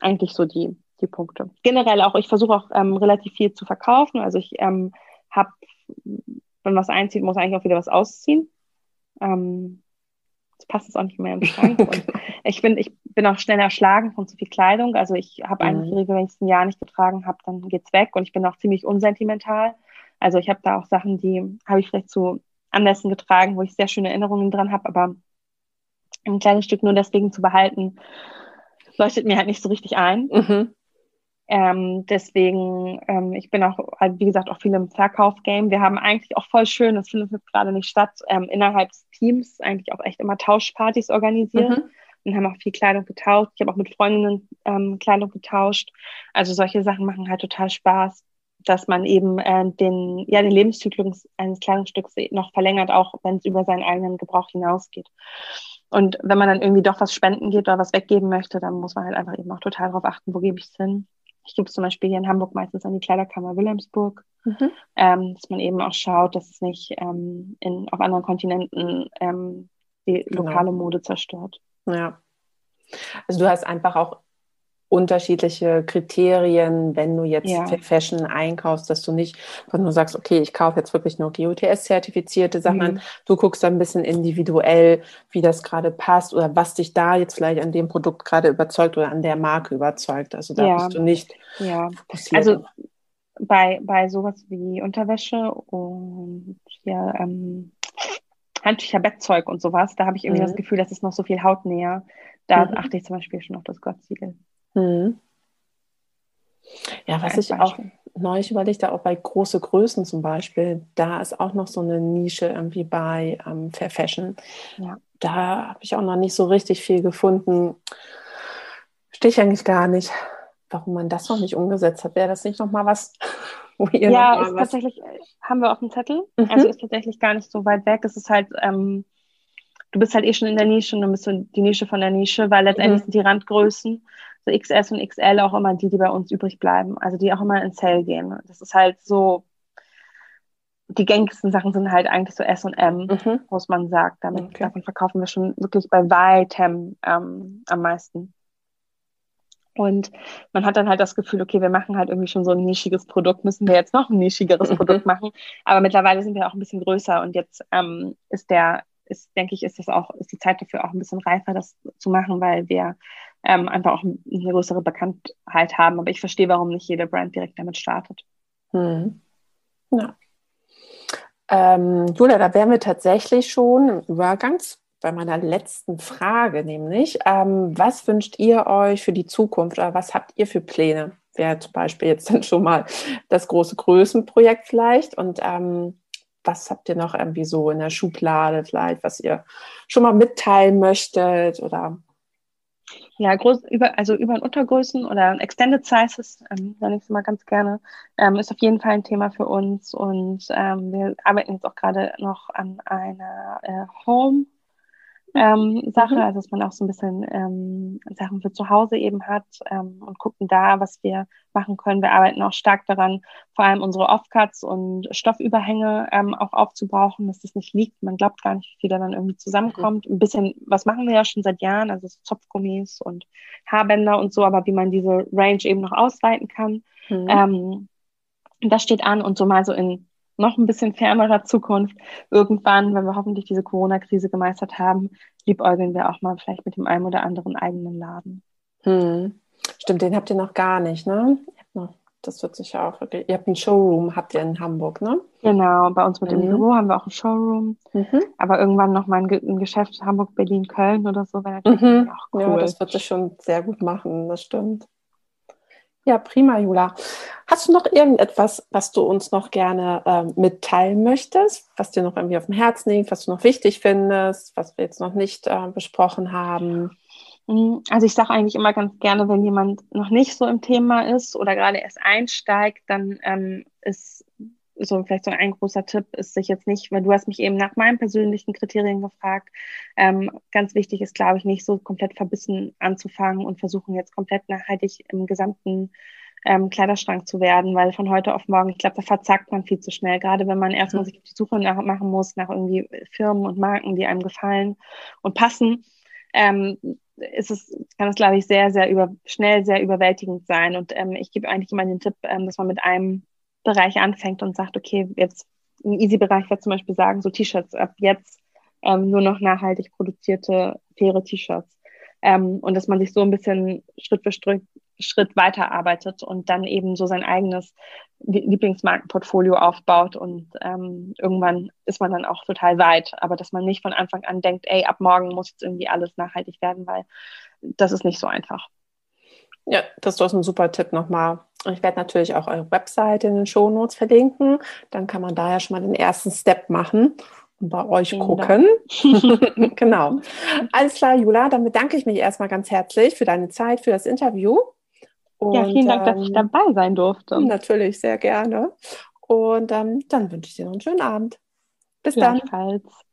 eigentlich so die, die Punkte. Generell auch, ich versuche auch ähm, relativ viel zu verkaufen. Also ich ähm, habe, wenn was einzieht, muss eigentlich auch wieder was ausziehen. Ähm, Jetzt passt es auch nicht mehr im Schrank. Und ich bin, ich bin auch schnell erschlagen von zu viel Kleidung. Also ich habe mhm. eigentlich wenn ich es ein Jahr nicht getragen habe, dann geht's weg. Und ich bin auch ziemlich unsentimental. Also ich habe da auch Sachen, die habe ich vielleicht zu Anlässen getragen, wo ich sehr schöne Erinnerungen dran habe. Aber ein kleines Stück nur deswegen zu behalten, leuchtet mir halt nicht so richtig ein. Mhm. Ähm, deswegen, ähm, ich bin auch, wie gesagt, auch viel im Verkauf-Game. Wir haben eigentlich auch voll schön, das findet jetzt gerade nicht statt, ähm, innerhalb des Teams eigentlich auch echt immer Tauschpartys organisiert mhm. und haben auch viel Kleidung getauscht. Ich habe auch mit Freundinnen ähm, Kleidung getauscht. Also solche Sachen machen halt total Spaß, dass man eben äh, den, ja, den Lebenszyklus eines Kleidungsstücks noch verlängert, auch wenn es über seinen eigenen Gebrauch hinausgeht. Und wenn man dann irgendwie doch was spenden geht oder was weggeben möchte, dann muss man halt einfach eben auch total darauf achten, wo gebe ich es hin. Ich gebe es zum Beispiel hier in Hamburg meistens an die Kleiderkammer Wilhelmsburg, mhm. ähm, dass man eben auch schaut, dass es nicht ähm, in, auf anderen Kontinenten ähm, die lokale genau. Mode zerstört. Ja, also du hast einfach auch unterschiedliche Kriterien, wenn du jetzt ja. Fair Fashion einkaufst, dass du nicht nur sagst, okay, ich kaufe jetzt wirklich nur G O T S-zertifizierte Sachen an. Mhm. Du guckst dann ein bisschen individuell, wie das gerade passt oder was dich da jetzt vielleicht an dem Produkt gerade überzeugt oder an der Marke überzeugt. Also da ja. bist du nicht ja. fokussiert. Also bei, bei sowas wie Unterwäsche und ja, ähm, Handtücher, Bettzeug und sowas, da habe ich irgendwie mhm. das Gefühl, dass es noch so viel Hautnäher. Da mhm. achte ich zum Beispiel schon auf das G O T S-Siegel. Mhm. Ja, was ich auch neulich überlegte, auch bei große Größen zum Beispiel, da ist auch noch so eine Nische irgendwie bei ähm, Fair Fashion. Ja. Da habe ich auch noch nicht so richtig viel gefunden. Verstehe ich eigentlich gar nicht, warum man das noch nicht umgesetzt hat. Wäre das nicht nochmal was? Wo ihr ja, noch mal ist was tatsächlich, haben wir auf dem Zettel. Mhm. Also ist tatsächlich gar nicht so weit weg. Es ist halt... Ähm, Du bist halt eh schon in der Nische und dann bist du die Nische von der Nische, weil letztendlich mhm. sind die Randgrößen, so X S und X L, auch immer die, die bei uns übrig bleiben. Also die auch immer in Sale gehen. Das ist halt so, die gängigsten Sachen sind halt eigentlich so S und M, mhm. muss man sagen. Damit, okay. Davon verkaufen wir schon wirklich bei weitem ähm, am meisten. Und man hat dann halt das Gefühl, okay, wir machen halt irgendwie schon so ein nischiges Produkt, müssen wir jetzt noch ein nischigeres mhm. Produkt machen. Aber mittlerweile sind wir auch ein bisschen größer und jetzt ähm, ist der Ist, denke ich, ist das auch, ist die Zeit dafür auch ein bisschen reifer, das zu machen, weil wir ähm, einfach auch eine größere Bekanntheit haben. Aber ich verstehe, warum nicht jede Brand direkt damit startet. Hm. Ja. Ähm, Jula, da wären wir tatsächlich schon im Übergang bei meiner letzten Frage, nämlich, ähm, was wünscht ihr euch für die Zukunft oder was habt ihr für Pläne? Wäre zum Beispiel jetzt dann schon mal das große Größenprojekt vielleicht und ähm, was habt ihr noch irgendwie so in der Schublade vielleicht, was ihr schon mal mitteilen möchtet? Oder? Ja, groß, über, also über- und Untergrößen oder Extended Sizes, ähm, nenne ich es immer ganz gerne, ähm, ist auf jeden Fall ein Thema für uns. Und ähm, wir arbeiten jetzt auch gerade noch an einer äh, Home- Ähm, Sache, mhm. also dass man auch so ein bisschen ähm, Sachen für zu Hause eben hat ähm, und gucken da, was wir machen können. Wir arbeiten auch stark daran, vor allem unsere Off-Cuts und Stoffüberhänge ähm, auch aufzubrauchen, dass das nicht liegt. Man glaubt gar nicht, wie viel da dann irgendwie zusammenkommt. Mhm. Ein bisschen, was machen wir ja schon seit Jahren, also so Zopfgummis und Haarbänder und so, aber wie man diese Range eben noch ausweiten kann. Mhm. Ähm, das steht an und so mal so in noch ein bisschen fernerer Zukunft. Irgendwann, wenn wir hoffentlich diese Corona-Krise gemeistert haben, liebäugeln wir auch mal vielleicht mit dem einen oder anderen eigenen Laden. Hm. Stimmt, den habt ihr noch gar nicht, ne? Das wird sich ja auch wirklich... Ihr habt einen Showroom, habt ihr in Hamburg, ne? Genau, bei uns mit mhm. dem Büro haben wir auch einen Showroom. Mhm. Aber irgendwann noch mal ein, Ge- ein Geschäft Hamburg, Berlin, Köln oder so, wäre natürlich mhm. auch cool. Ja, das wird sich schon sehr gut machen, das stimmt. Ja, prima, Jula. Hast du noch irgendetwas, was du uns noch gerne äh, mitteilen möchtest, was dir noch irgendwie auf dem Herzen liegt, was du noch wichtig findest, was wir jetzt noch nicht äh, besprochen haben? Also ich sage eigentlich immer ganz gerne, wenn jemand noch nicht so im Thema ist oder gerade erst einsteigt, dann ähm, ist so vielleicht so ein großer Tipp, ist sich jetzt nicht, weil du hast mich eben nach meinen persönlichen Kriterien gefragt. Ähm, ganz wichtig ist, glaube ich, nicht so komplett verbissen anzufangen und versuchen jetzt komplett nachhaltig im gesamten ähm, Kleiderschrank zu werden, weil von heute auf morgen, ich glaube, da verzagt man viel zu schnell, gerade wenn man erstmal sich auf die Suche nach, machen muss nach irgendwie Firmen und Marken, die einem gefallen und passen. Ähm, ist es, kann es, glaube ich, sehr, sehr über, schnell sehr überwältigend sein und ähm, ich gebe eigentlich immer den Tipp, ähm, dass man mit einem Bereich anfängt und sagt, okay, jetzt im Easy-Bereich wird zum Beispiel sagen, so T-Shirts ab jetzt ähm, nur noch nachhaltig produzierte, faire T-Shirts. Ähm, und dass man sich so ein bisschen Schritt für Schritt, Schritt weiterarbeitet und dann eben so sein eigenes Lieblingsmarkenportfolio aufbaut und ähm, irgendwann ist man dann auch total weit. Aber dass man nicht von Anfang an denkt, ey, ab morgen muss jetzt irgendwie alles nachhaltig werden, weil das ist nicht so einfach. Ja, das ist ein super Tipp nochmal. Ich werde natürlich auch eure Webseite in den Shownotes verlinken. Dann kann man da ja schon mal den ersten Step machen und bei euch Vielen gucken. Genau. Alles klar, Jula. Dann bedanke ich mich erstmal ganz herzlich für deine Zeit, für das Interview. Und, ja, vielen Dank, ähm, dass ich dabei sein durfte. Natürlich, sehr gerne. Und ähm, dann wünsche ich dir noch einen schönen Abend. Bis dann.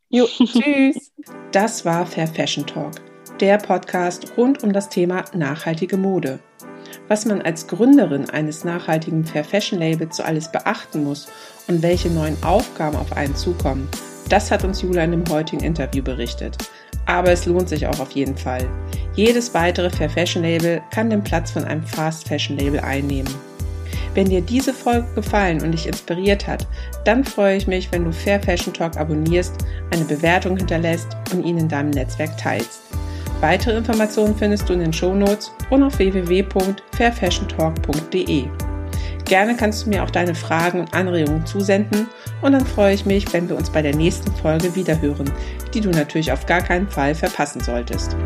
Jo, tschüss. Das war Fair Fashion Talk. Der Podcast rund um das Thema nachhaltige Mode. Was man als Gründerin eines nachhaltigen Fair Fashion Labels so alles beachten muss und welche neuen Aufgaben auf einen zukommen, das hat uns Jula in dem heutigen Interview berichtet. aber es lohnt sich auch auf jeden Fall. Jedes weitere Fair Fashion Label kann den Platz von einem Fast Fashion Label einnehmen. Wenn dir diese Folge gefallen und dich inspiriert hat, dann freue ich mich, wenn du Fair Fashion Talk abonnierst, eine Bewertung hinterlässt und ihn in deinem Netzwerk teilst. Weitere Informationen findest du in den Shownotes und auf w w w punkt fair fashion talk punkt d e. Gerne kannst du mir auch deine Fragen und Anregungen zusenden und dann freue ich mich, wenn wir uns bei der nächsten Folge wiederhören, die du natürlich auf gar keinen Fall verpassen solltest.